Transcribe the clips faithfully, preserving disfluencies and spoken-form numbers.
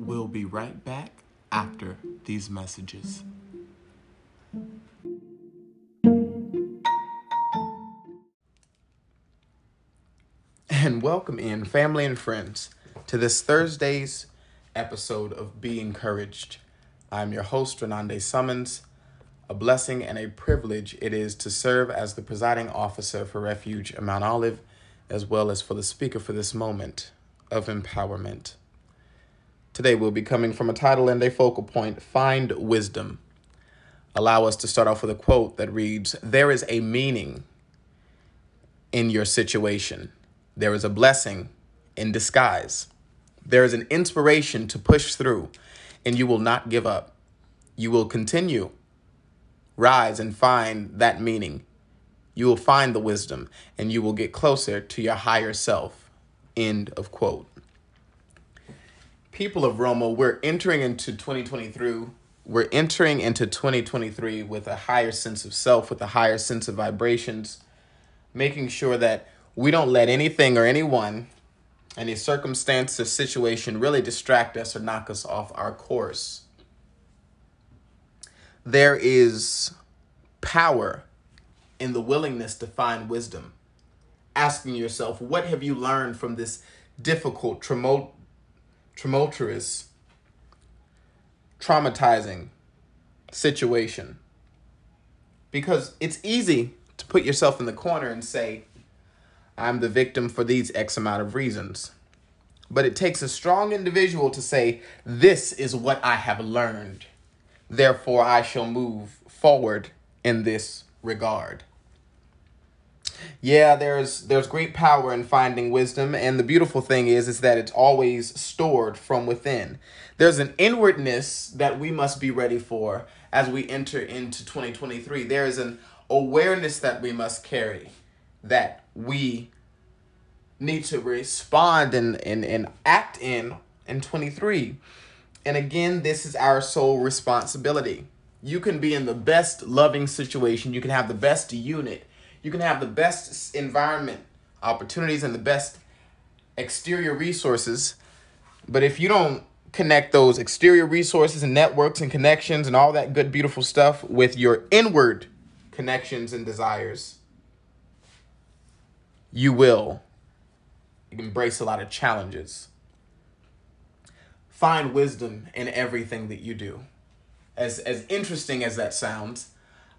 We'll be right back after these messages. And welcome in, family and friends, to this Thursday's episode of Be Encouraged. I'm your host, Renande Summons. A blessing and a privilege it is to serve as the presiding officer for Refuge in Mount Olive, as well as for the speaker for this moment of empowerment. Today we'll be coming from a title and a focal point, Find Wisdom. Allow us to start off with a quote that reads, "There is a meaning in your situation. There is a blessing in disguise. There is an inspiration to push through, and you will not give up. You will continue. Rise and find that meaning. You will find the wisdom, and you will get closer to your higher self." End of quote. People of Roma, we're entering into twenty twenty-three. We're entering into twenty twenty-three with a higher sense of self, with a higher sense of vibrations, making sure that we don't let anything or anyone, any circumstance or situation really distract us or knock us off our course. There is power in the willingness to find wisdom. Asking yourself, what have you learned from this difficult, tumult- tumultuous, traumatizing situation? Because it's easy to put yourself in the corner and say, I'm the victim for these X amount of reasons. But it takes a strong individual to say, this is what I have learned. Therefore, I shall move forward in this regard. Yeah, there's there's great power in finding wisdom. And the beautiful thing is, is that it's always stored from within. There's an inwardness that we must be ready for as we enter into twenty twenty-three. There is an awareness that we must carry, that we need to respond and, and, and act in in twenty-three. And again, this is our sole responsibility. You can be in the best loving situation. You can have the best unit. You can have the best environment, opportunities, and the best exterior resources. But if you don't connect those exterior resources and networks and connections and all that good, beautiful stuff with your inward connections and desires, you will embrace a lot of challenges. Find wisdom in everything that you do. As, as interesting as that sounds,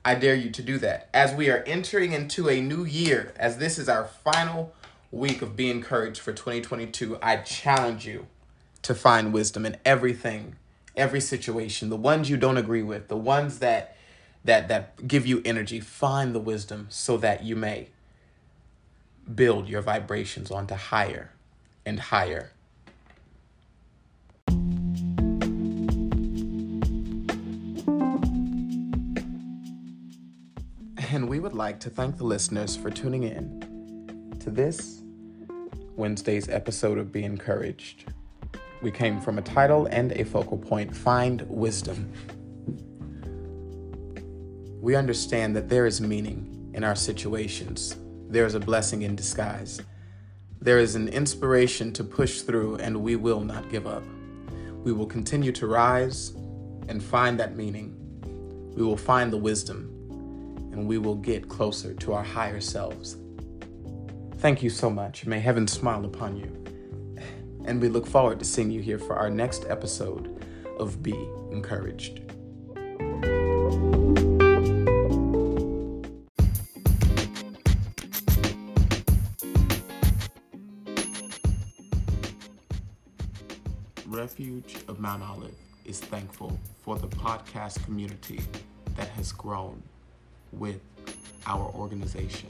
I dare you to do that. As we are entering into a new year, as this is our final week of Be Encouraged for twenty twenty-two, I challenge you to find wisdom in everything, every situation, the ones you don't agree with, the ones that that that give you energy. Find the wisdom so that you may build your vibrations onto higher and higher. And we would like to thank the listeners for tuning in to this Wednesday's episode of Be Encouraged. We came from a title and a focal point, Find Wisdom. We understand that there is meaning in our situations. There is a blessing in disguise. There is an inspiration to push through, and we will not give up. We will continue to rise and find that meaning. We will find the wisdom, and we will get closer to our higher selves. Thank you so much. May heaven smile upon you, and we look forward to seeing you here for our next episode of Be Encouraged. Refuge of Mount Olive is thankful for the podcast community that has grown with our organization.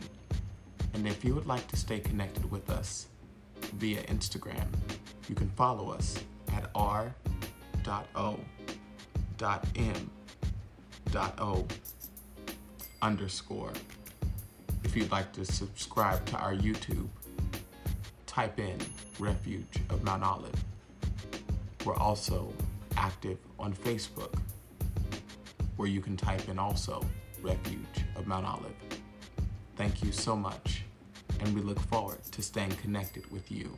And if you would like to stay connected with us via Instagram, you can follow us at r dot o dot m dot o underscore. If you'd like to subscribe to our YouTube, type in Refuge of Mount Olive. We're also active on Facebook, where you can type in also Refuge of Mount Olive. Thank you so much, and we look forward to staying connected with you.